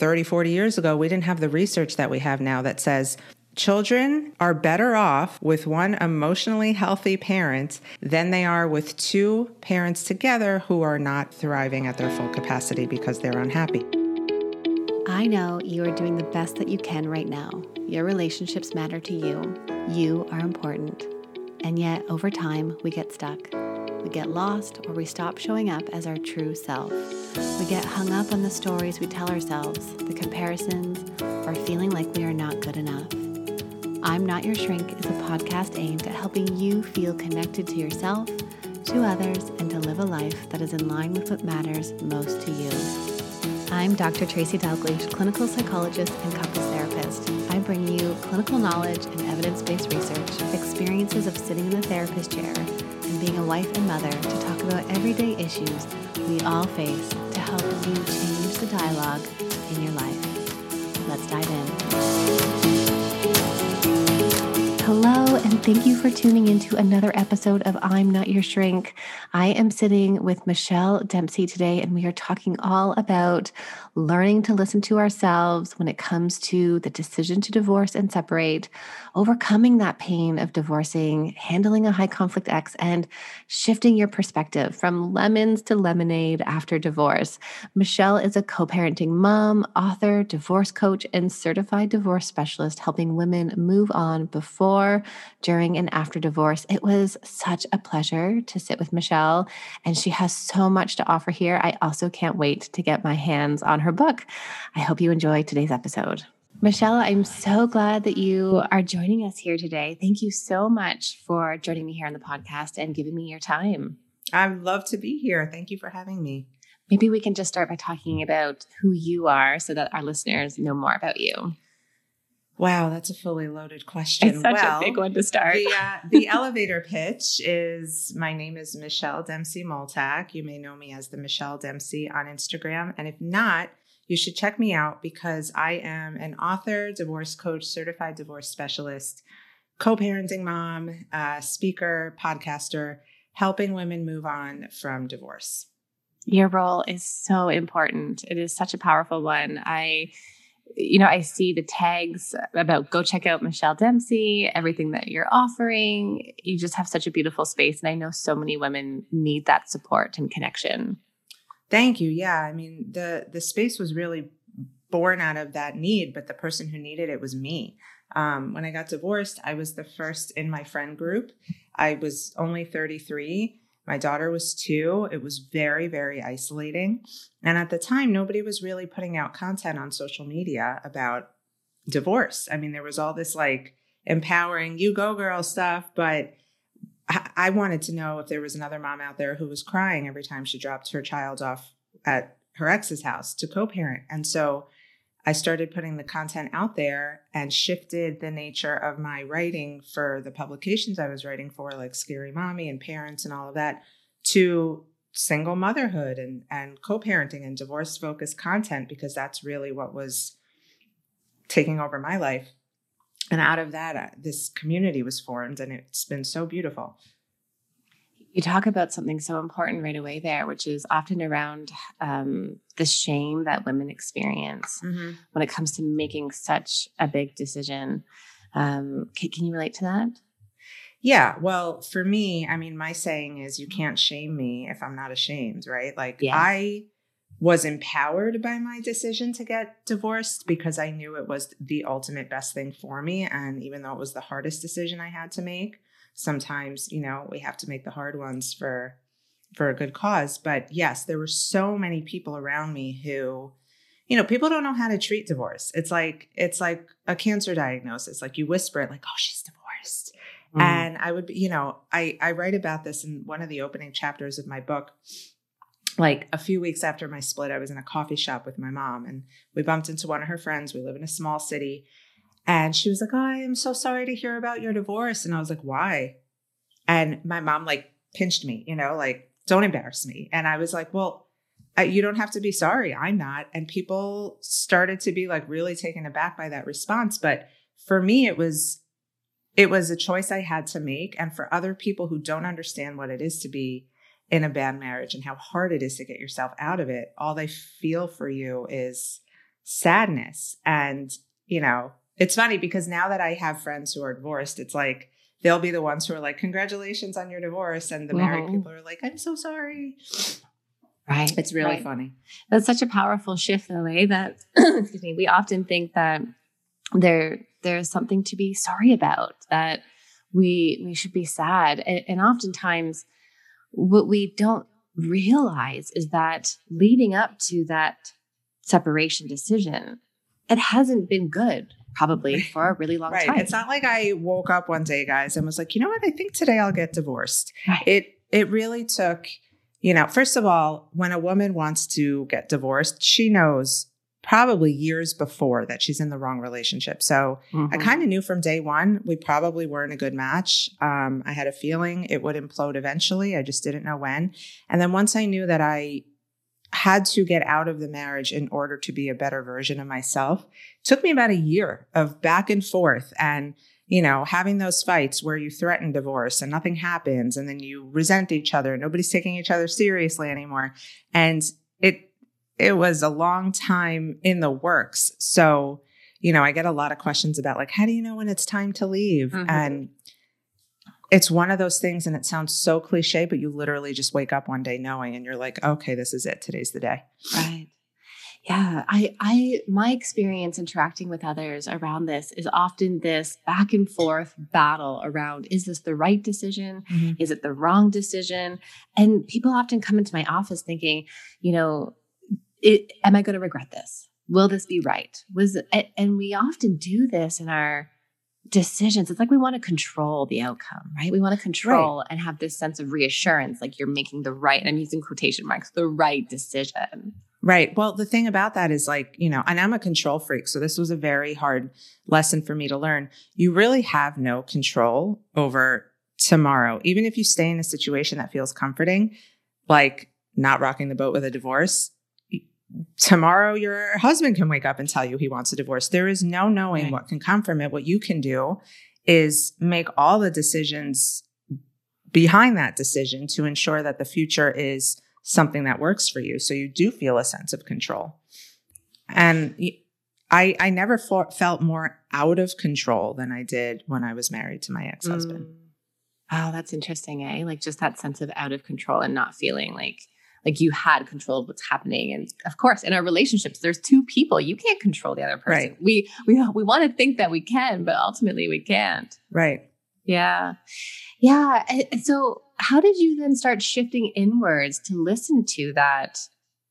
30, 40 years ago, we didn't have the research that we have now that says children are better off with one emotionally healthy parent than they are with two parents together who are not thriving at their full capacity because they're unhappy. I know you are doing the best that you can right now. Your relationships matter to you. You are important. And yet, over time, we get stuck. We get lost, or we stop showing up as our true self. We get hung up on the stories we tell ourselves, the comparisons, or feeling like we are not good enough. I'm Not Your Shrink is a podcast aimed at helping you feel connected to yourself, to others, and to live a life that is in line with what matters most to you. I'm Dr. Tracy Dalglish, clinical psychologist and couples therapist. I bring you clinical knowledge and evidence-based research, experiences of sitting in a therapist chair, and being a wife and mother to talk about everyday issues we all face to help you change the dialogue in your life. Let's dive in. Hello, and thank you for tuning into another episode of I'm Not Your Shrink. I am sitting with Michelle Dempsey today, and we are talking all about learning to listen to ourselves when it comes to the decision to divorce and separate, overcoming that pain of divorcing, handling a high conflict ex, and shifting your perspective from lemons to lemonade after divorce. Michelle is a co-parenting mom, author, divorce coach, and certified divorce specialist, helping women move on before, during, and after divorce. It was such a pleasure to sit with Michelle, and she has so much to offer here. I also can't wait to get my hands on her book. I hope you enjoy today's episode. Michelle, I'm so glad that you are joining us here today. Thank you so much for joining me here on the podcast and giving me your time. I'd love to be here. Thank you for having me. Maybe we can just start by talking about who you are so that our listeners know more about you. Wow, that's a fully loaded question. It's such a big one to start. The elevator pitch is, my name is Michelle Dempsey Multack. You may know me as the Michelle Dempsey on Instagram. And if not, you should check me out because I am an author, divorce coach, certified divorce specialist, co-parenting mom, speaker, podcaster, helping women move on from divorce. Your role is so important. It is such a powerful one. I see the tags about go check out Michelle Dempsey, everything that you're offering. You just have such a beautiful space. And I know so many women need that support and connection. Thank you. Yeah. I mean, the space was really born out of that need, but the person who needed it was me. When I got divorced, I was the first in my friend group. I was only 33. My daughter was 2. It was very, very isolating. And at the time, nobody was really putting out content on social media about divorce. I mean, there was all this like empowering, you go girl stuff. But I wanted to know if there was another mom out there who was crying every time she dropped her child off at her ex's house to co-parent. And so I started putting the content out there and shifted the nature of my writing for the publications I was writing for, like Scary Mommy and Parents and all of that, to single motherhood and co-parenting and divorce-focused content, because that's really what was taking over my life. And out of that, this community was formed, and it's been so beautiful. You talk about something so important right away there, which is often around the shame that women experience when it comes to making such a big decision. Can you relate to that? Yeah. Well, for me, I mean, my saying is you can't shame me if I'm not ashamed, right? Like I was empowered by my decision to get divorced because I knew it was the ultimate best thing for me. And even though it was the hardest decision I had to make, sometimes, you know, we have to make the hard ones for a good cause. But yes, there were so many people around me who, you know, people don't know how to treat divorce. It's like a cancer diagnosis. Like you whisper it like, oh, she's divorced. Mm. And I would, you know, I write about this in one of the opening chapters of my book. Like a few weeks after my split, I was in a coffee shop with my mom and we bumped into one of her friends. We live in a small city. And she was like, oh, I am so sorry to hear about your divorce. And I was like, why? And my mom like pinched me, you know, like, don't embarrass me. And I was like, well, you don't have to be sorry. I'm not. And people started to be like really taken aback by that response. But for me, it was a choice I had to make. And for other people who don't understand what it is to be in a bad marriage and how hard it is to get yourself out of it, all they feel for you is sadness. And, you know, it's funny because now that I have friends who are divorced, it's like, they'll be the ones who are like, congratulations on your divorce. And the married people are like, I'm so sorry. Right. It's really funny. That's such a powerful shift in a way that, excuse me, we often think that there's something to be sorry about, that we should be sad. And oftentimes what we don't realize is that leading up to that separation decision, it hasn't been good. Probably for a really long time. It's not like I woke up one day, guys, and was like, you know what? I think today I'll get divorced. Right. It really took, you know, first of all, when a woman wants to get divorced, she knows probably years before that she's in the wrong relationship. So I kind of knew from day one, we probably weren't a good match. I had a feeling it would implode eventually. I just didn't know when. And then once I knew that I had to get out of the marriage in order to be a better version of myself, took me about a year of back and forth and, you know, having those fights where you threaten divorce and nothing happens. And then you resent each other. Nobody's taking each other seriously anymore. And it was a long time in the works. So, you know, I get a lot of questions about like, how do you know when it's time to leave? And it's one of those things, and it sounds so cliche, but you literally just wake up one day knowing, and you're like, okay, this is it. Today's the day. Right. Yeah. My experience interacting with others around this is often this back and forth battle around, is this the right decision? Is it the wrong decision? And people often come into my office thinking, you know, am I going to regret this? Will this be right? And we often do this in our decisions. It's like we want to control the outcome, right? We want to control and have this sense of reassurance, like you're making the right, and I'm using quotation marks, the right decision. Right. Well, the thing about that is like, you know, and I'm a control freak, so this was a very hard lesson for me to learn. You really have no control over tomorrow. Even if you stay in a situation that feels comforting, like not rocking the boat with a divorce, tomorrow your husband can wake up and tell you he wants a divorce. There is no knowing what can come from it. What you can do is make all the decisions behind that decision to ensure that the future is something that works for you. So you do feel a sense of control. And I never felt more out of control than I did when I was married to my ex-husband. Oh, that's interesting, eh? Like just that sense of out of control and not feeling like you had control of what's happening. And of course, in our relationships, there's two people. You can't control the other person. Right. We want to think that we can, but ultimately we can't. Right. Yeah. Yeah. And so how did you then start shifting inwards to listen to that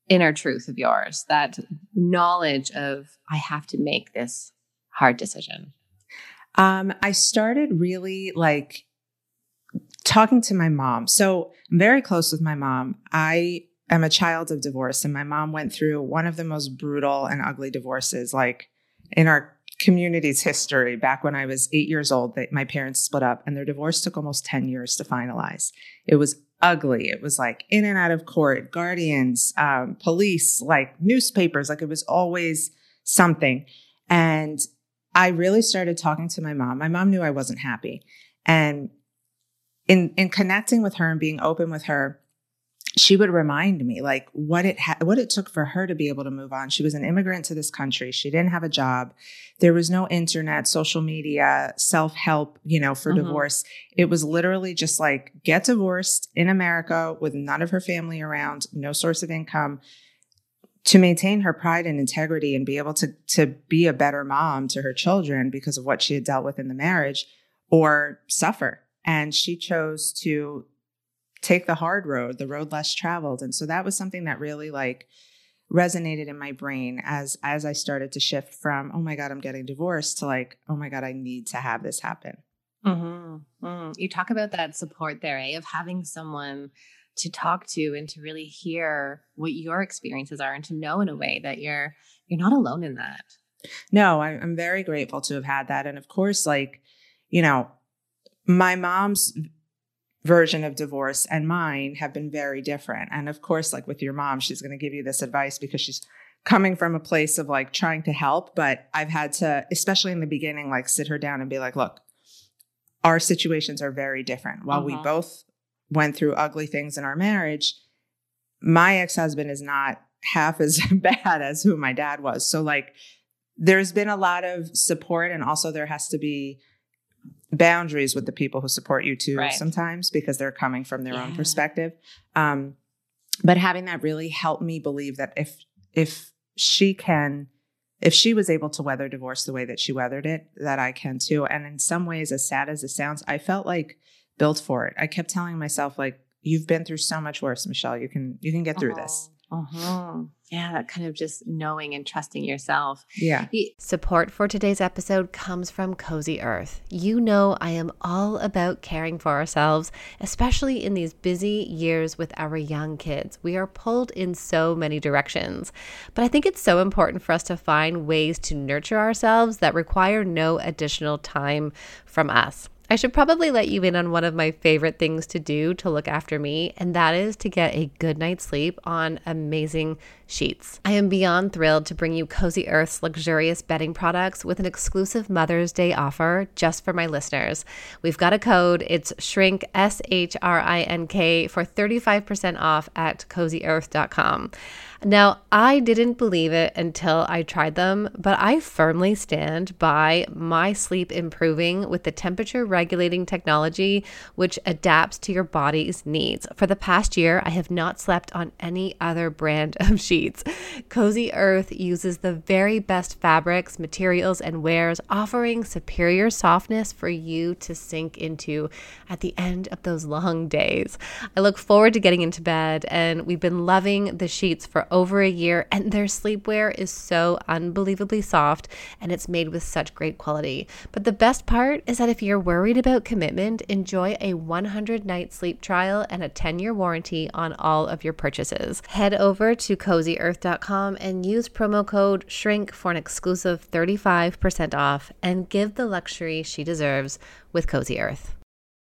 inner truth of yours, that knowledge of, I have to make this hard decision? I started really like talking to my mom. So I'm very close with my mom. I am a child of divorce, and my mom went through one of the most brutal and ugly divorces, like in our community's history. Back when I was 8 years old, my parents split up, and their divorce took almost 10 years to finalize. It was ugly. It was like in and out of court, guardians, police, like newspapers, like it was always something. And I really started talking to my mom. My mom knew I wasn't happy. And in connecting with her and being open with her, she would remind me like what it took for her to be able to move on. She was an immigrant to this country. She didn't have a job. There was no internet, social media, self-help, you know, for divorce. It was literally just like get divorced in America with none of her family around, no source of income, to maintain her pride and integrity and be able to be a better mom to her children because of what she had dealt with in the marriage, or suffer. And she chose to take the hard road, the road less traveled. And so that was something that really like resonated in my brain as I started to shift from, oh my God, I'm getting divorced, to like, oh my God, I need to have this happen. You talk about that support there, eh? Of having someone to talk to and to really hear what your experiences are and to know in a way that you're not alone in that. No, I'm very grateful to have had that. And of course, like, you know, my mom's version of divorce and mine have been very different. And of course, like with your mom, she's going to give you this advice because she's coming from a place of like trying to help. But I've had to, especially in the beginning, like sit her down and be like, look, our situations are very different. While we both went through ugly things in our marriage, my ex-husband is not half as bad as who my dad was. So like there's been a lot of support, and also there has to be boundaries with the people who support you too, right, sometimes, because they're coming from their own perspective. But having that really helped me believe that if she was able to weather divorce the way that she weathered it, that I can too. And in some ways, as sad as it sounds, I felt like built for it. I kept telling myself, like, you've been through so much worse, Michelle, you can get through this. Uh-huh. Yeah, that kind of just knowing and trusting yourself. Yeah. Support for today's episode comes from Cozy Earth. You know, I am all about caring for ourselves, especially in these busy years with our young kids. We are pulled in so many directions, but I think it's so important for us to find ways to nurture ourselves that require no additional time from us. I should probably let you in on one of my favorite things to do to look after me, and that is to get a good night's sleep on amazing sheets. I am beyond thrilled to bring you Cozy Earth's luxurious bedding products with an exclusive Mother's Day offer just for my listeners. We've got a code, it's SHRINK, SHRINK, for 35% off at CozyEarth.com. Now, I didn't believe it until I tried them, but I firmly stand by my sleep improving with the temperature regulating technology, which adapts to your body's needs. For the past year, I have not slept on any other brand of sheets. Cozy Earth uses the very best fabrics, materials, and wares, offering superior softness for you to sink into at the end of those long days. I look forward to getting into bed, and we've been loving the sheets for over a year, and their sleepwear is so unbelievably soft, and it's made with such great quality. But the best part is that if you're worried about commitment, enjoy a 100-night sleep trial and a 10-year warranty on all of your purchases. Head over to CozyEarth.com and use promo code SHRINK for an exclusive 35% off, and give the luxury she deserves with Cozy Earth.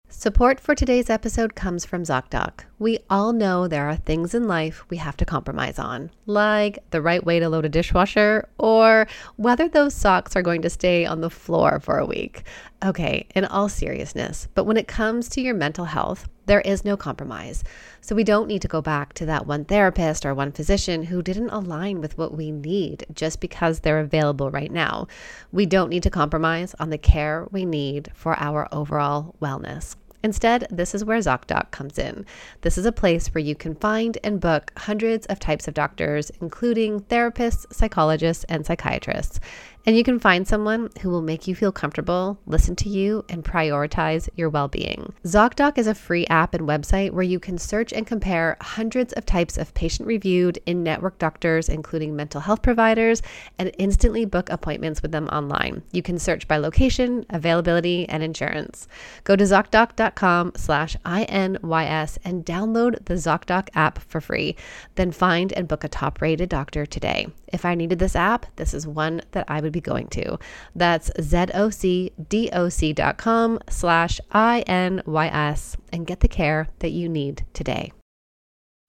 Support for today's episode comes from ZocDoc. We all know there are things in life we have to compromise on, like the right way to load a dishwasher or whether those socks are going to stay on the floor for a week. Okay, in all seriousness, but when it comes to your mental health, there is no compromise. So we don't need to go back to that one therapist or one physician who didn't align with what we need just because they're available right now. We don't need to compromise on the care we need for our overall wellness. Instead, this is where ZocDoc comes in. This is a place where you can find and book hundreds of types of doctors, including therapists, psychologists, and psychiatrists. And you can find someone who will make you feel comfortable, listen to you, and prioritize your well-being. ZocDoc is a free app and website where you can search and compare hundreds of types of patient-reviewed in-network doctors, including mental health providers, and instantly book appointments with them online. You can search by location, availability, and insurance. Go to ZocDoc.com/INYS and download the ZocDoc app for free. Then find and book a top-rated doctor today. If I needed this app, this is one that I would be going to. That's ZocDoc.com/INYS and get the care that you need today.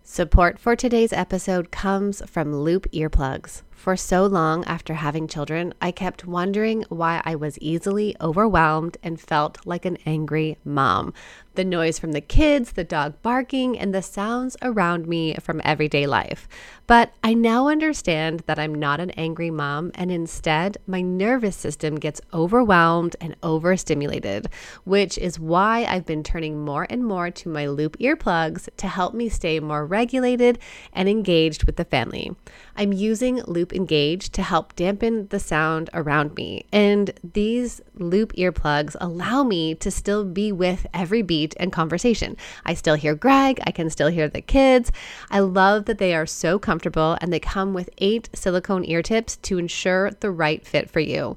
Support for today's episode comes from Loop Earplugs. For so long after having children, I kept wondering why I was easily overwhelmed and felt like an angry mom. The noise from the kids, the dog barking, and the sounds around me from everyday life. But I now understand that I'm not an angry mom, and instead, my nervous system gets overwhelmed and overstimulated, which is why I've been turning more and more to my Loop earplugs to help me stay more regulated and engaged with the family. I'm using Loop Engage to help dampen the sound around me, and these Loop earplugs allow me to still be with every beat and conversation. I still hear Greg, I can still hear the kids. I love that they are so comfortable, and they come with 8 silicone ear tips to ensure the right fit for you.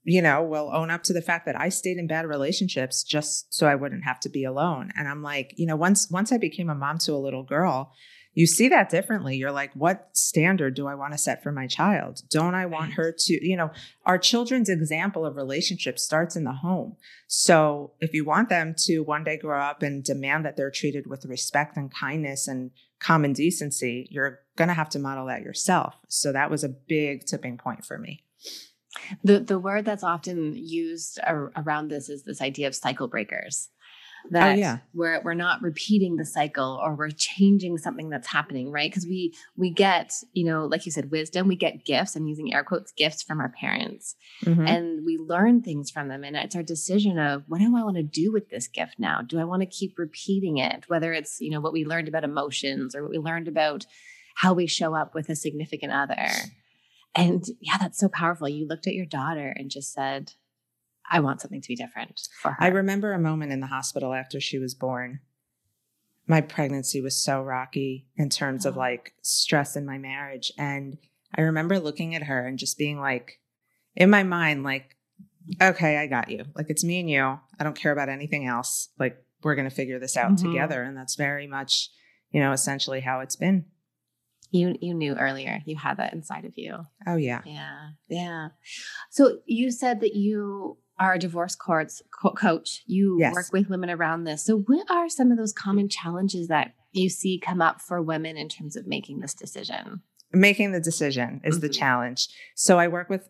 you know, will own up to the fact that I stayed in bad relationships just so I wouldn't have to be alone. And I'm like, you know, once I became a mom to a little girl, you see that differently. You're like, what standard do I want to set for my child? Don't I want her to, you know, our children's example of relationships starts in the home. So if you want them to one day grow up and demand that they're treated with respect and kindness and common decency, you're going to have to model that yourself. So that was a big tipping point for me. The word that's often used around this is this idea of cycle breakers. that we're not repeating the cycle, or we're changing something that's happening, right? Because we get, you know, like you said, wisdom, we get gifts, I'm using air quotes, gifts from our parents, mm-hmm. and we learn things from them. And it's our decision of, what do I want to do with this gift now? Do I want to keep repeating it? Whether it's, you know, what we learned about emotions, or what we learned about how we show up with a significant other. And yeah, that's so powerful. You looked at your daughter and just said, I want something to be different for her. I remember a moment in the hospital after she was born. My pregnancy was so rocky in terms of like stress in my marriage. And I remember looking at her and just being like, in my mind, like, okay, I got you. Like, it's me and you. I don't care about anything else. Like, we're going to figure this out mm-hmm. together. And that's very much, you know, essentially how it's been. You knew earlier, you had that inside of you. Oh yeah. Yeah. Yeah. So you said that you are a divorce coach. You yes. work with women around this. So what are some of those common challenges that you see come up for women in terms of making this decision? Making the decision is mm-hmm. the challenge. So I work with,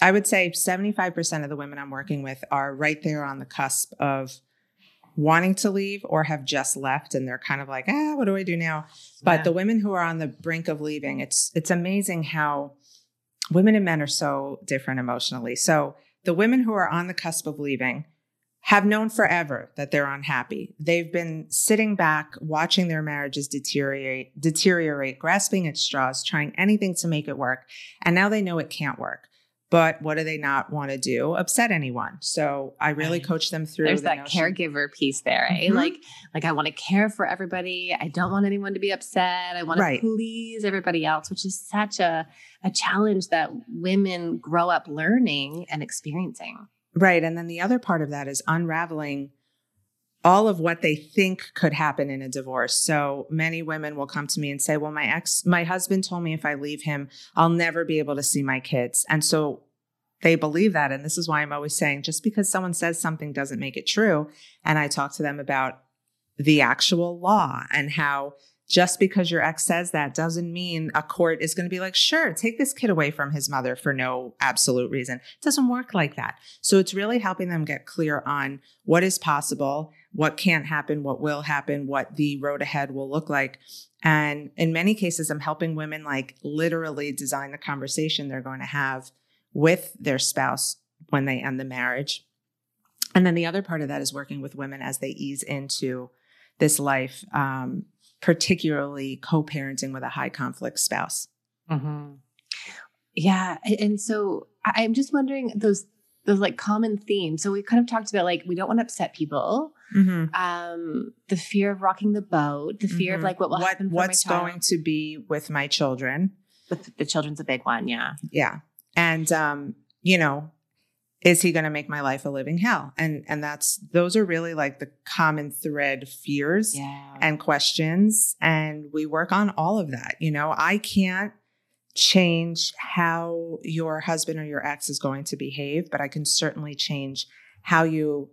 I would say 75% of the women I'm working with are right there on the cusp of wanting to leave or have just left. And they're kind of like, what do I do now? But the women who are on the brink of leaving, it's amazing how women and men are so different emotionally. So the women who are on the cusp of leaving have known forever that they're unhappy. They've been sitting back, watching their marriages deteriorate, grasping at straws, trying anything to make it work. And now they know it can't work. But what do they not want to do? Upset anyone. So I really coach them through. There's that caregiver piece there, right? Mm-hmm. Like I want to care for everybody. I don't want anyone to be upset. I want to please everybody else, which is such a challenge that women grow up learning and experiencing. Right. And then the other part of that is unraveling all of what they think could happen in a divorce. So many women will come to me and say, well, my husband told me if I leave him, I'll never be able to see my kids. And so they believe that. And this is why I'm always saying, just because someone says something doesn't make it true. And I talk to them about the actual law and how just because your ex says that doesn't mean a court is going to be like, sure, take this kid away from his mother for no absolute reason. It doesn't work like that. So it's really helping them get clear on what is possible, what can't happen, what will happen, what the road ahead will look like. And in many cases, I'm helping women like literally design the conversation they're going to have with their spouse when they end the marriage. And then the other part of that is working with women as they ease into this life, particularly co-parenting with a high conflict spouse. Mm-hmm. Yeah. And so I'm just wondering those like common themes. So we kind of talked about like, we don't want to upset people. Mm-hmm. The fear of rocking the boat, the fear mm-hmm. of like what will happen for my child. What's going to be with my children. The children's a big one. Yeah. Yeah. And, you know, is he going to make my life a living hell? And those are really like the common thread fears and questions. And we work on all of that. You know, I can't change how your husband or your ex is going to behave, but I can certainly change how you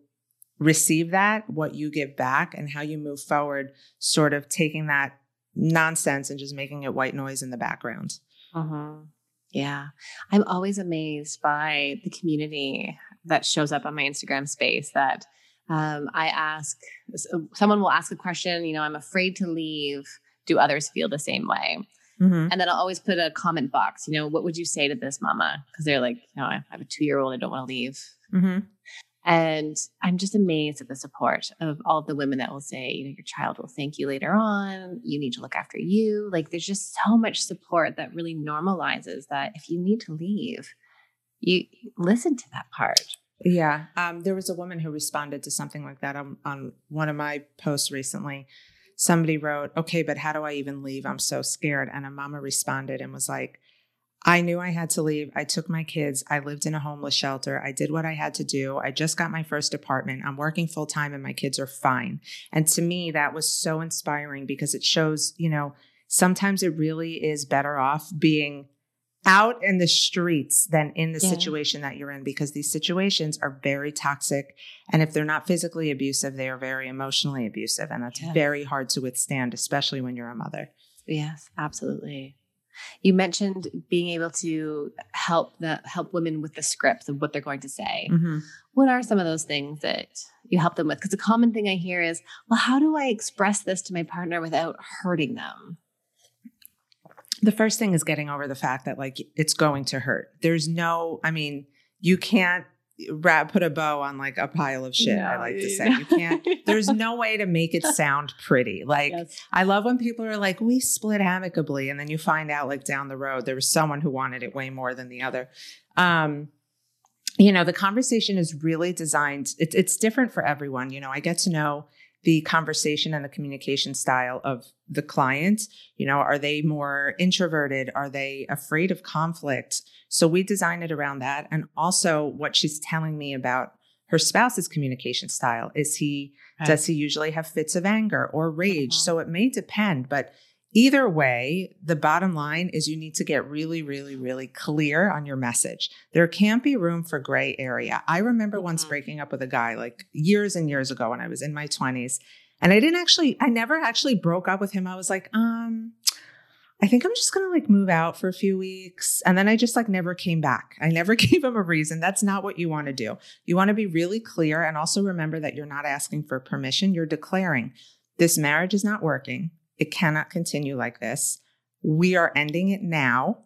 receive that, what you give back, and how you move forward, sort of taking that nonsense and just making it white noise in the background. Mm-hmm. Yeah. I'm always amazed by the community that shows up on my Instagram space that I ask, someone will ask a question, you know, I'm afraid to leave. Do others feel the same way? Mm-hmm. And then I'll always put a comment box, you know, what would you say to this mama? Because they're like, no, I have a 2-year-old. I don't want to leave. Mm-hmm. And I'm just amazed at the support of all of the women that will say, you know, your child will thank you later on. You need to look after you. Like there's just so much support that really normalizes that if you need to leave, you listen to that part. Yeah. There was a woman who responded to something like that on one of my posts recently. Somebody wrote, okay, but how do I even leave? I'm so scared. And a mama responded and was like, I knew I had to leave. I took my kids. I lived in a homeless shelter. I did what I had to do. I just got my first apartment. I'm working full time and my kids are fine. And to me, that was so inspiring because it shows, you know, sometimes it really is better off being out in the streets than in the situation that you're in, because these situations are very toxic. And if they're not physically abusive, they are very emotionally abusive. And that's very hard to withstand, especially when you're a mother. Yes, absolutely. You mentioned being able to help women with the scripts of what they're going to say. Mm-hmm. What are some of those things that you help them with? Because a common thing I hear is, well, how do I express this to my partner without hurting them? The first thing is getting over the fact that like it's going to hurt. There's no, I mean, you can't put a bow on like a pile of shit. No, I like to say you can't, there's no way to make it sound pretty. Like yes. I love when people are like, we split amicably. And then you find out like down the road, there was someone who wanted it way more than the other. You know, the conversation is really designed. It's different for everyone. You know, I get to know the conversation and the communication style of the client. You know, are they more introverted? Are they afraid of conflict? So we design it around that. And also what she's telling me about her spouse's communication style. Does he usually have fits of anger or rage? Uh-huh. So it may depend, but either way, the bottom line is you need to get really, really, really clear on your message. There can't be room for gray area. I remember once breaking up with a guy like years and years ago when I was in my 20s, and I never actually broke up with him. I was like, I think I'm just going to like move out for a few weeks. And then I just like never came back. I never gave him a reason. That's not what you want to do. You want to be really clear. And also remember that you're not asking for permission. You're declaring this marriage is not working. It cannot continue like this. We are ending it now.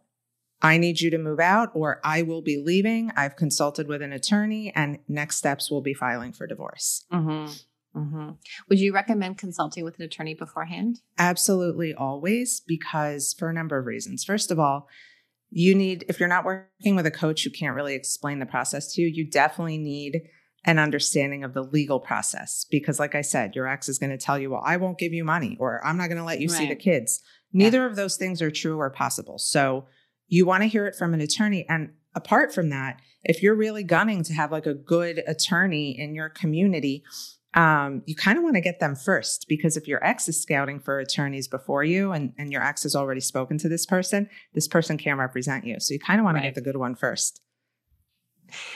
I need you to move out or I will be leaving. I've consulted with an attorney and next steps will be filing for divorce. Mm-hmm. Mm-hmm. Would you recommend consulting with an attorney beforehand? Absolutely, always, because for a number of reasons. First of all, if you're not working with a coach who can't really explain the process to you, you definitely need an understanding of the legal process. Because like I said, your ex is going to tell you, well, I won't give you money, or I'm not going to let you see the kids. Neither of those things are true or possible. So you want to hear it from an attorney. And apart from that, if you're really gunning to have like a good attorney in your community, you kind of want to get them first, because if your ex is scouting for attorneys before you and your ex has already spoken to this person can't represent you. So you kind of want to get the good one first.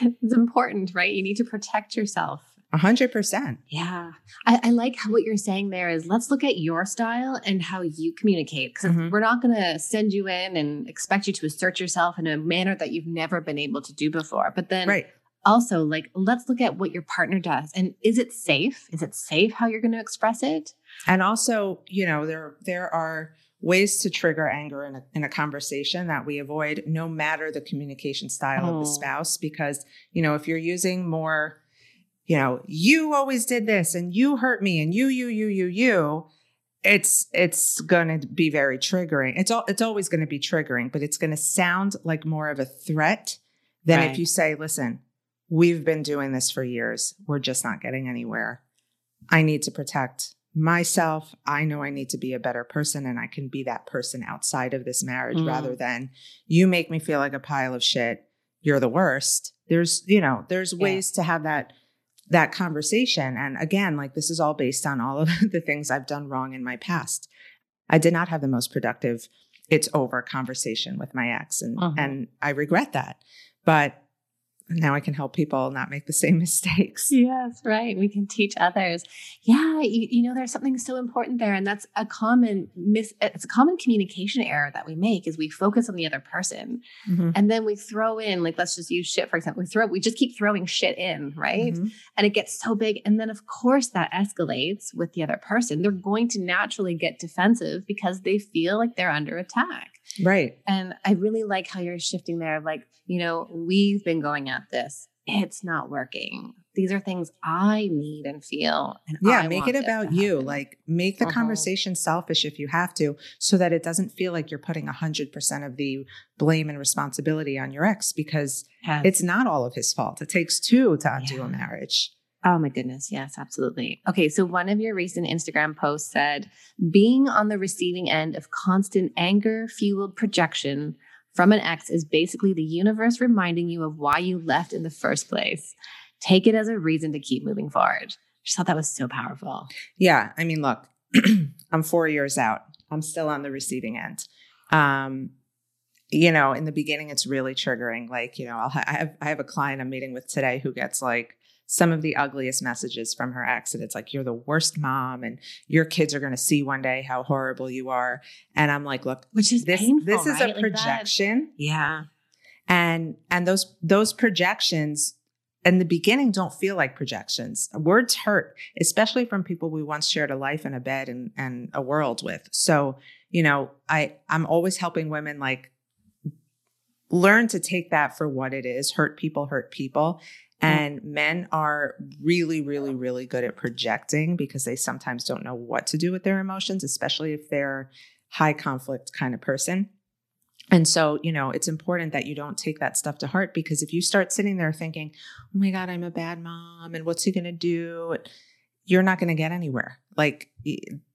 It's important, right? You need to protect yourself. 100%. Yeah. I like what you're saying there is let's look at your style and how you communicate, because mm-hmm. we're not going to send you in and expect you to assert yourself in a manner that you've never been able to do before. But then also like, let's look at what your partner does. And is it safe? Is it safe how you're going to express it? And also, you know, there are ways to trigger anger in a conversation that we avoid no matter the communication style of the spouse, because, you know, if you're using more, you know, you always did this and you hurt me and you, it's going to be very triggering. It's always going to be triggering, but it's going to sound like more of a threat than if you say, listen, we've been doing this for years. We're just not getting anywhere. I need to protect myself. I know I need to be a better person and I can be that person outside of this marriage rather than you make me feel like a pile of shit. You're the worst. There's ways to have that conversation. And again, like this is all based on all of the things I've done wrong in my past. I did not have the most productive it's over conversation with my ex and I regret that, but now I can help people not make the same mistakes. Yes, right. We can teach others. Yeah. You know, there's something so important there. And that's a common it's a common communication error that we make is we focus on the other person. Mm-hmm. And then we throw in, like, let's just use shit, for example, we just keep throwing shit in, right? Mm-hmm. And it gets so big. And then of course that escalates with the other person. They're going to naturally get defensive because they feel like they're under attack. Right. And I really like how you're shifting there of like, you know, we've been going at this. It's not working. These are things I need and feel. And make it about you. Like make the conversation selfish if you have to, so that it doesn't feel like you're putting 100% of the blame and responsibility on your ex, because it's not all of his fault. It takes two to undo a marriage. Oh my goodness. Yes, absolutely. Okay. So one of your recent Instagram posts said, being on the receiving end of constant anger-fueled projection from an ex is basically the universe reminding you of why you left in the first place. Take it as a reason to keep moving forward. I just thought that was so powerful. Yeah. I mean, look, I'm 4 years out. I'm still on the receiving end. You know, in the beginning, it's really triggering. Like, you know, I have a client I'm meeting with today who gets like, some of the ugliest messages from her ex. And it's like, you're the worst mom and your kids are going to see one day how horrible you are. And I'm like, look, which is this, painful, this is right? A projection. Like yeah. And those projections in the beginning don't feel like projections. Words hurt, especially from people we once shared a life and a bed and a world with. So, you know, I'm always helping women like learn to take that for what it is. Hurt people. And men are really, really, really good at projecting because they sometimes don't know what to do with their emotions, especially if they're high conflict kind of person. And so, you know, it's important that you don't take that stuff to heart, because if you start sitting there thinking, oh my God, I'm a bad mom and what's he going to do? You're not going to get anywhere. Like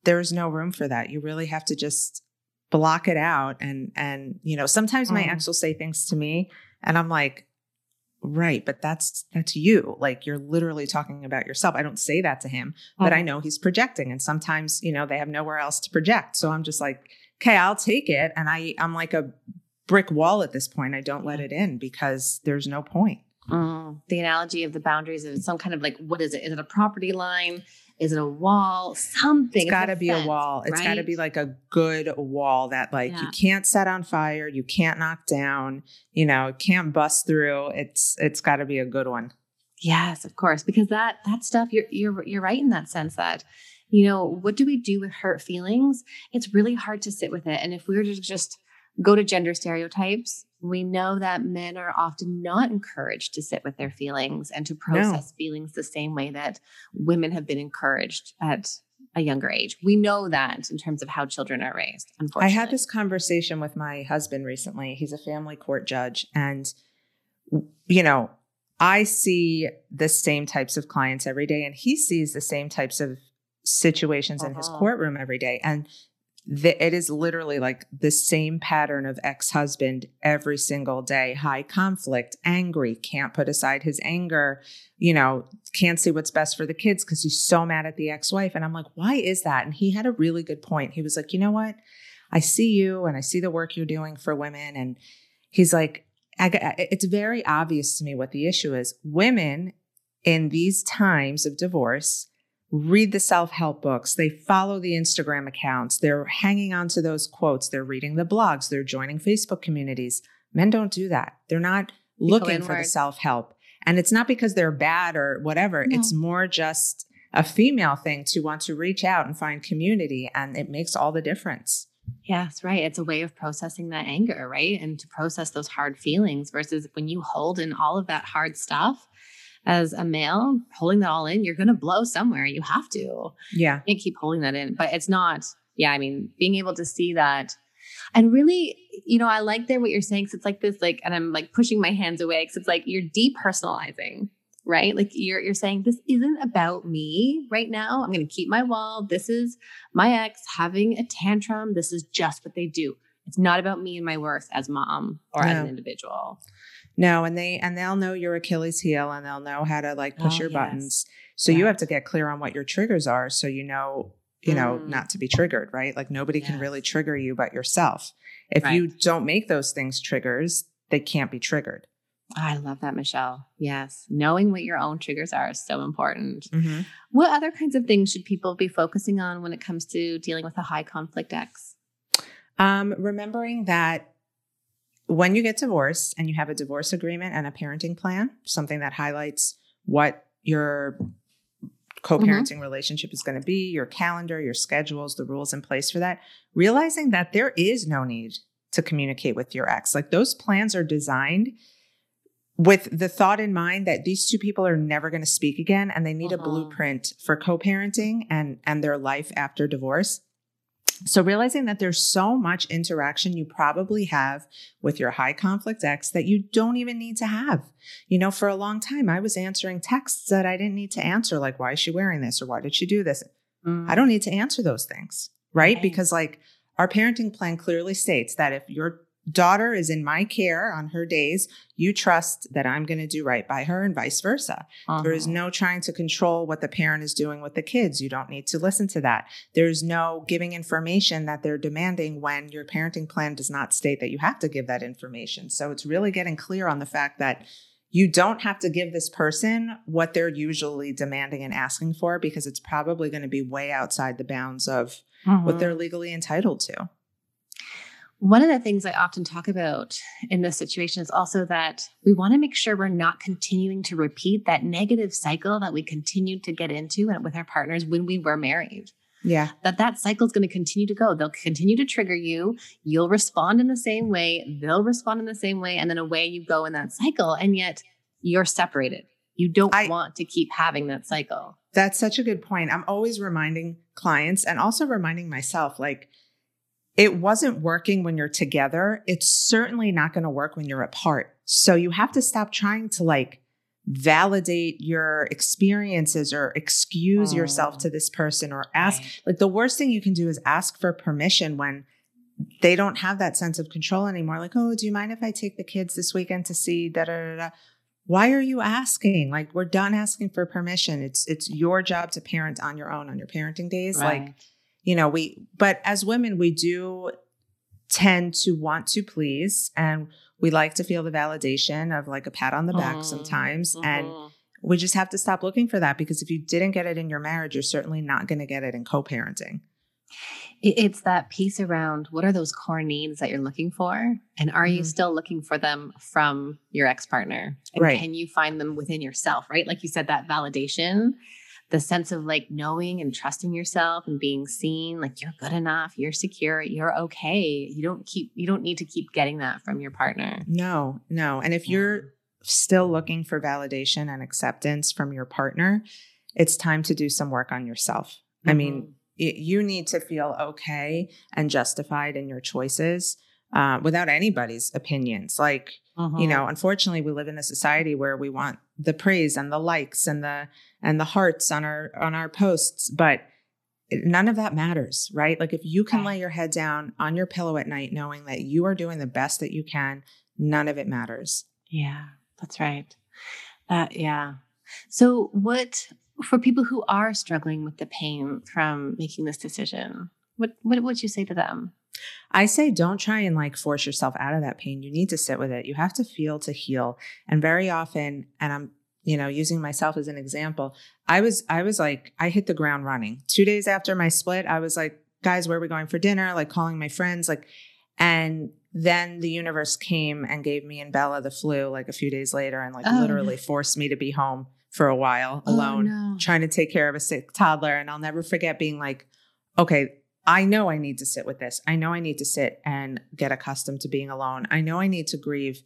there's no room for that. You really have to just block it out. And, you know, sometimes my ex will say things to me and I'm like, right, but that's you. Like you're literally talking about yourself. I don't say that to him, but I know he's projecting. And sometimes, you know, they have nowhere else to project. So I'm just like, okay, I'll take it. And I'm like a brick wall at this point. I don't let it in because there's no point. The analogy of the boundaries of some kind of like, what is it? Is it a property line? Is it a wall? Something. It's got to be a wall. It's got to be like a good wall that like you can't set on fire. You can't knock down, you know, can't bust through. It's got to be a good one. Yes, of course. Because that stuff, you're right in that sense that, you know, what do we do with hurt feelings? It's really hard to sit with it. And if we were to just go to gender stereotypes, we know that men are often not encouraged to sit with their feelings and to process feelings the same way that women have been encouraged at a younger age. We know that in terms of how children are raised, unfortunately. I had this conversation with my husband recently. He's a family court judge. And, you know, I see the same types of clients every day, and he sees the same types of situations in his courtroom every day. And it is literally like the same pattern of ex-husband every single day, high conflict, angry, can't put aside his anger, you know, can't see what's best for the kids because he's so mad at the ex-wife. And I'm like, why is that? And he had a really good point. He was like, you know what? I see you and I see the work you're doing for women. And he's like, it's very obvious to me what the issue is. Women in these times of divorce read the self-help books. They follow the Instagram accounts. They're hanging on to those quotes. They're reading the blogs. They're joining Facebook communities. Men don't do that. They're not looking for the self-help. And it's not because they're bad or whatever. No. It's more just a female thing to want to reach out and find community. And it makes all the difference. Yes, right. It's a way of processing that anger, right? And to process those hard feelings versus when you hold in all of that hard stuff. As a male, holding that all in, you're going to blow somewhere. You have to. Yeah. You can't keep holding that in. But it's not. Yeah. I mean, being able to see that. And really, you know, I like what you're saying. Cause it's like this, like, and I'm like pushing my hands away. Cause it's like, you're depersonalizing, right? Like you're saying, this isn't about me right now. I'm going to keep my wall. This is my ex having a tantrum. This is just what they do. It's not about me and my worth as mom or as an individual. No. And they'll know your Achilles heel, and they'll know how to like push your buttons. So you have to get clear on what your triggers are. So, you know, not to be triggered, right? Like nobody can really trigger you but yourself. If you don't make those things triggers, they can't be triggered. Oh, I love that, Michelle. Yes. Knowing what your own triggers are is so important. Mm-hmm. What other kinds of things should people be focusing on when it comes to dealing with a high conflict ex? Remembering that when you get divorced and you have a divorce agreement and a parenting plan, something that highlights what your co-parenting relationship is going to be, your calendar, your schedules, the rules in place for that, realizing that there is no need to communicate with your ex. Like those plans are designed with the thought in mind that these two people are never going to speak again, and they need a blueprint for co-parenting and their life after divorce. So realizing that there's so much interaction you probably have with your high conflict ex that you don't even need to have. You know, for a long time, I was answering texts that I didn't need to answer. Like, why is she wearing this? Or why did she do this? I don't need to answer those things, right? Because like our parenting plan clearly states that if your daughter is in my care on her days, you trust that I'm going to do right by her and vice versa. There is no trying to control what the parent is doing with the kids. You don't need to listen to that. There's no giving information that they're demanding when your parenting plan does not state that you have to give that information. So it's really getting clear on the fact that you don't have to give this person what they're usually demanding and asking for, because it's probably going to be way outside the bounds of what they're legally entitled to. One of the things I often talk about in this situation is also that we want to make sure we're not continuing to repeat that negative cycle that we continued to get into with our partners when we were married. Yeah. That cycle is going to continue to go. They'll continue to trigger you. You'll respond in the same way. They'll respond in the same way. And then away you go in that cycle. And yet you're separated. You don't want to keep having that cycle. That's such a good point. I'm always reminding clients and also reminding myself, like, it wasn't working when you're together. It's certainly not going to work when you're apart. So you have to stop trying to like validate your experiences or excuse yourself to this person or ask. Right. Like, the worst thing you can do is ask for permission when they don't have that sense of control anymore. Like, oh, do you mind if I take the kids this weekend to see da-da-da-da? Why are you asking? Like, we're done asking for permission. It's your job to parent on your own on your parenting days. Right. Like, you know, but as women, we do tend to want to please, and we like to feel the validation of like a pat on the back sometimes. And we just have to stop looking for that, because if you didn't get it in your marriage, you're certainly not going to get it in co-parenting. It's that piece around what are those core needs that you're looking for? And are you still looking for them from your ex-partner? And can you find them within yourself? Right. Like you said, that validation, the sense of like knowing and trusting yourself and being seen, like you're good enough, you're secure, you're okay. You don't need to keep getting that from your partner. No. And if you're still looking for validation and acceptance from your partner, it's time to do some work on yourself. I mean, you need to feel okay and justified in your choices without anybody's opinions. Like, you know, unfortunately we live in a society where we want the praise and the likes and the hearts on our posts, but none of that matters, right? Like, if you can lay your head down on your pillow at night, knowing that you are doing the best that you can, none of it matters. Yeah, that's right. So for people who are struggling with the pain from making this decision, what would you say to them? I say, don't try and like force yourself out of that pain. You need to sit with it. You have to feel to heal. And very often, and I'm, you know, using myself as an example, I was like, I hit the ground running. 2 days after my split, I was like, guys, where are we going for dinner? Like calling my friends, like, and then the universe came and gave me and Bella the flu like a few days later, and like literally forced me to be home for a while alone, trying to take care of a sick toddler. And I'll never forget being like, okay, I know I need to sit with this. I know I need to sit and get accustomed to being alone. I know I need to grieve,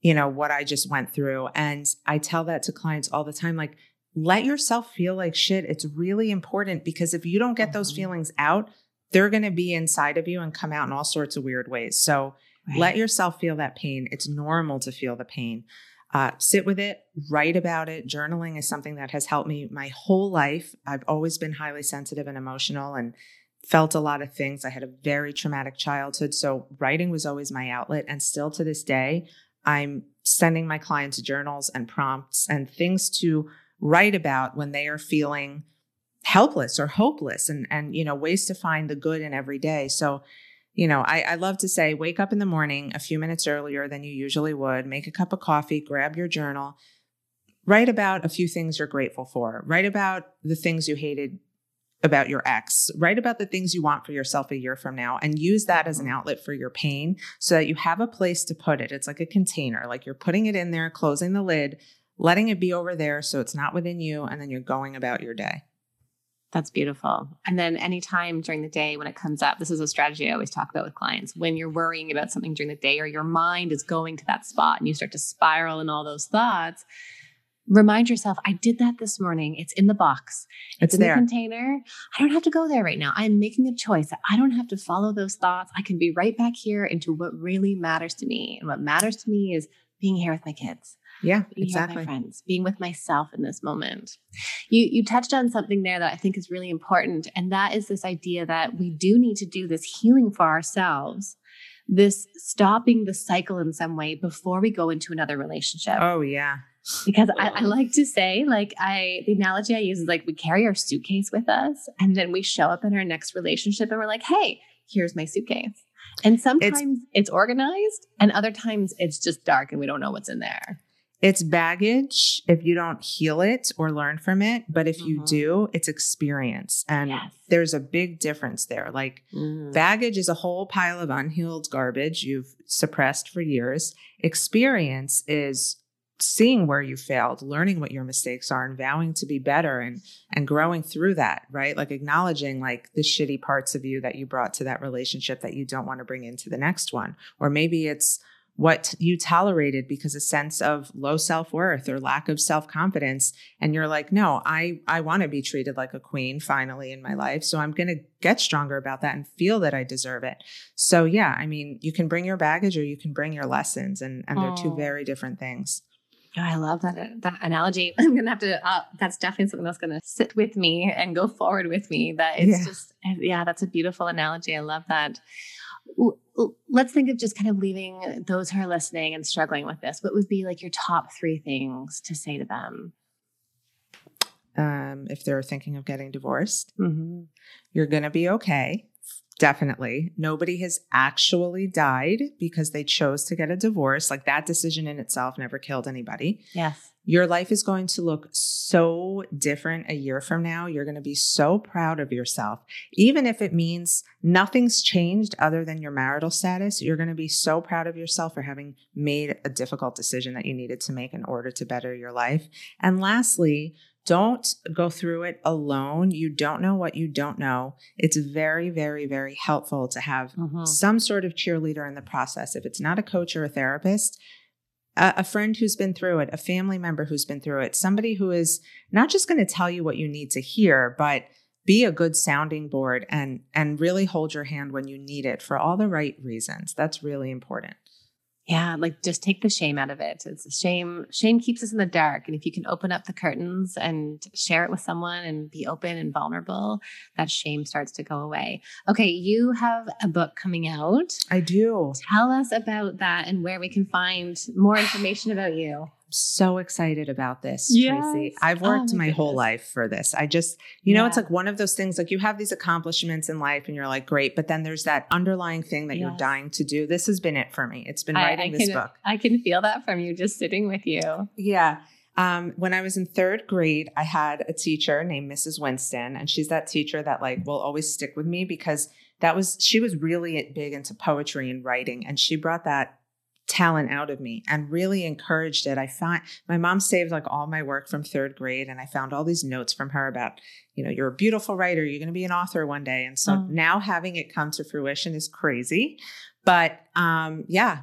you know, what I just went through. And I tell that to clients all the time, like, let yourself feel like shit. It's really important, because if you don't get those feelings out, they're going to be inside of you and come out in all sorts of weird ways. So let yourself feel that pain. It's normal to feel the pain. Sit with it, write about it. Journaling is something that has helped me my whole life. I've always been highly sensitive and emotional and felt a lot of things. I had a very traumatic childhood. So writing was always my outlet. And still to this day, I'm sending my clients journals and prompts and things to write about when they are feeling helpless or hopeless, and, you know, ways to find the good in every day. So, you know, I love to say, wake up in the morning a few minutes earlier than you usually would, make a cup of coffee, grab your journal, write about a few things you're grateful for, write about the things you hated about your ex, write about the things you want for yourself a year from now, and use that as an outlet for your pain so that you have a place to put it. It's like a container, like you're putting it in there, closing the lid, letting it be over there so it's not within you, and then you're going about your day. That's beautiful. And then anytime during the day when it comes up, this is a strategy I always talk about with clients. When you're worrying about something during the day, or your mind is going to that spot and you start to spiral in all those thoughts, remind yourself, I did that this morning. It's in the box. It's in there. The container. I don't have to go there right now. I'm making a choice. I don't have to follow those thoughts. I can be right back here into what really matters to me. And what matters to me is being here with my kids. Yeah, exactly. Being with my friends, being with myself in this moment. You touched on something there that I think is really important. And that is this idea that we do need to do this healing for ourselves, this stopping the cycle in some way before we go into another relationship. Oh, yeah. Because I like to say, like, the analogy I use is like, we carry our suitcase with us, and then we show up in our next relationship and we're like, hey, here's my suitcase. And sometimes it's organized, and other times it's just dark and we don't know what's in there. It's baggage if you don't heal it or learn from it. But if you do, it's experience. And there's a big difference there. Like baggage is a whole pile of unhealed garbage you've suppressed for years. Experience is seeing where you failed, learning what your mistakes are and vowing to be better and growing through that, right? Like acknowledging like the shitty parts of you that you brought to that relationship that you don't want to bring into the next one. Or maybe it's what you tolerated because a sense of low self-worth or lack of self-confidence. And you're like, no, I want to be treated like a queen finally in my life. So I'm going to get stronger about that and feel that I deserve it. So yeah, I mean, you can bring your baggage or you can bring your lessons and they're two very different things. Oh, I love that analogy. I'm going to have to, that's definitely something that's going to sit with me and go forward with me. That it's just, yeah, that's a beautiful analogy. I love that. Let's think of just kind of leaving those who are listening and struggling with this. What would be like your top three things to say to them? If they're thinking of getting divorced, you're going to be okay. Definitely. Nobody has actually died because they chose to get a divorce. Like that decision in itself never killed anybody. Yes. Your life is going to look so different a year from now. You're going to be so proud of yourself. Even if it means nothing's changed other than your marital status, you're going to be so proud of yourself for having made a difficult decision that you needed to make in order to better your life. And lastly, don't go through it alone. You don't know what you don't know. It's very, very, very helpful to have some sort of cheerleader in the process. If it's not a coach or a therapist, a friend who's been through it, a family member who's been through it, somebody who is not just going to tell you what you need to hear, but be a good sounding board and really hold your hand when you need it for all the right reasons. That's really important. Yeah. Like just take the shame out of it. It's a shame. Shame keeps us in the dark. And if you can open up the curtains and share it with someone and be open and vulnerable, that shame starts to go away. Okay. You have a book coming out. I do. Tell us about that and where we can find more information about you. I'm so excited about this, Tracy. I've worked my whole life for this. I just, you know, it's like one of those things, like you have these accomplishments in life and you're like, great. But then there's that underlying thing that you're dying to do. This has been it for me. It's been writing this book. I can feel that from you just sitting with you. Yeah. When I was in third grade, I had a teacher named Mrs. Winston, and she's that teacher that like will always stick with me because she was really big into poetry and writing. And she brought that talent out of me and really encouraged it. I found my mom saved like all my work from third grade. And I found all these notes from her about, you know, you're a beautiful writer, you're going to be an author one day. And so now having it come to fruition is crazy, but,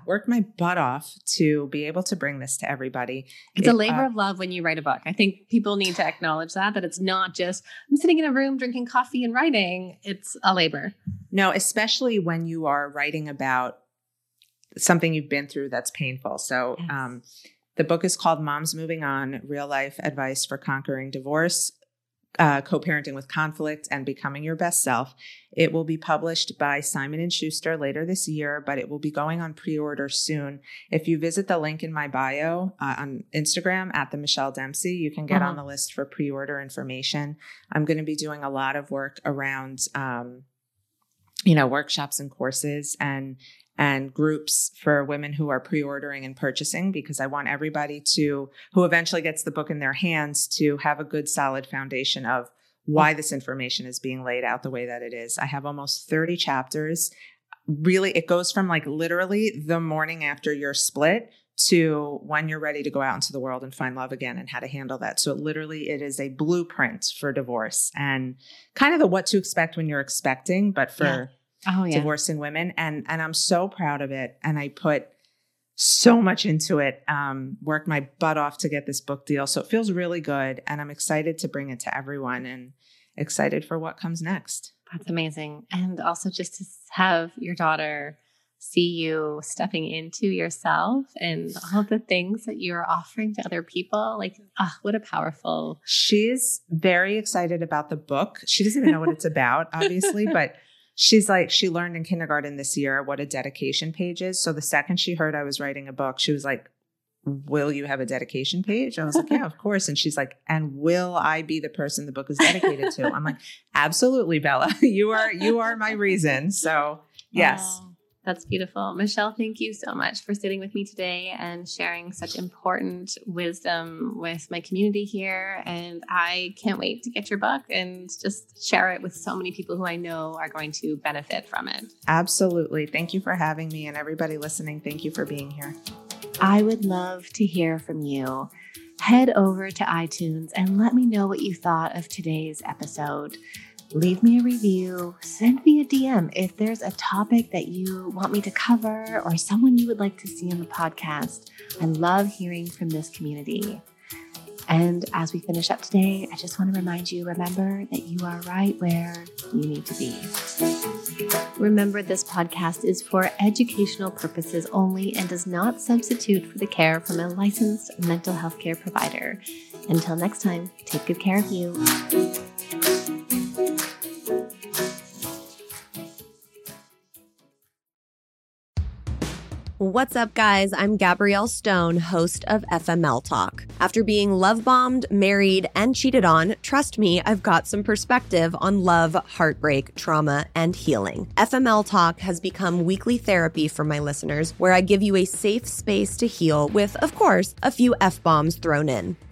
worked my butt off to be able to bring this to everybody. It's a labor of love when you write a book. I think people need to acknowledge that it's not just I'm sitting in a room drinking coffee and writing. It's a labor. No, especially when you are writing about something you've been through that's painful. So, the book is called Moms Moving On, Real Life Advice for Conquering Divorce, Co-Parenting with Conflict, and Becoming Your Best Self. It will be published by Simon and Schuster later this year, but it will be going on pre-order soon. If you visit the link in my bio on Instagram @Michelle Dempsey, you can get on the list for pre-order information. I'm going to be doing a lot of work around, workshops and courses and groups for women who are pre-ordering and purchasing, because I want everybody who eventually gets the book in their hands to have a good solid foundation of why this information is being laid out the way that it is. I have almost 30 chapters. Really, it goes from like literally the morning after your split to when you're ready to go out into the world and find love again and how to handle that. So literally it is a blueprint for divorce and kind of the what to expect when you're expecting, but for divorcing women. And I'm so proud of it. And I put so much into it, worked my butt off to get this book deal. So it feels really good. And I'm excited to bring it to everyone and excited for what comes next. That's amazing. And also just to have your daughter see you stepping into yourself and all the things that you're offering to other people. Like, what a powerful. She's very excited about the book. She doesn't even know what it's about, obviously, but she's like, she learned in kindergarten this year what a dedication page is. So the second she heard I was writing a book, she was like, will you have a dedication page? I was like, yeah, of course. And she's like, and will I be the person the book is dedicated to? I'm like, absolutely, Bella. You are my reason. So yes. Wow. That's beautiful. Michelle, thank you so much for sitting with me today and sharing such important wisdom with my community here. And I can't wait to get your book and just share it with so many people who I know are going to benefit from it. Absolutely. Thank you for having me, and everybody listening, thank you for being here. I would love to hear from you. Head over to iTunes and let me know what you thought of today's episode. Leave me a review, send me a DM if there's a topic that you want me to cover or someone you would like to see on the podcast. I love hearing from this community. And as we finish up today, I just want to remind you, remember that you are right where you need to be. Remember, this podcast is for educational purposes only and does not substitute for the care from a licensed mental health care provider. Until next time, take good care of you. What's up, guys? I'm Gabrielle Stone, host of FML Talk. After being love-bombed, married, and cheated on, trust me, I've got some perspective on love, heartbreak, trauma, and healing. FML Talk has become weekly therapy for my listeners, where I give you a safe space to heal with, of course, a few F-bombs thrown in.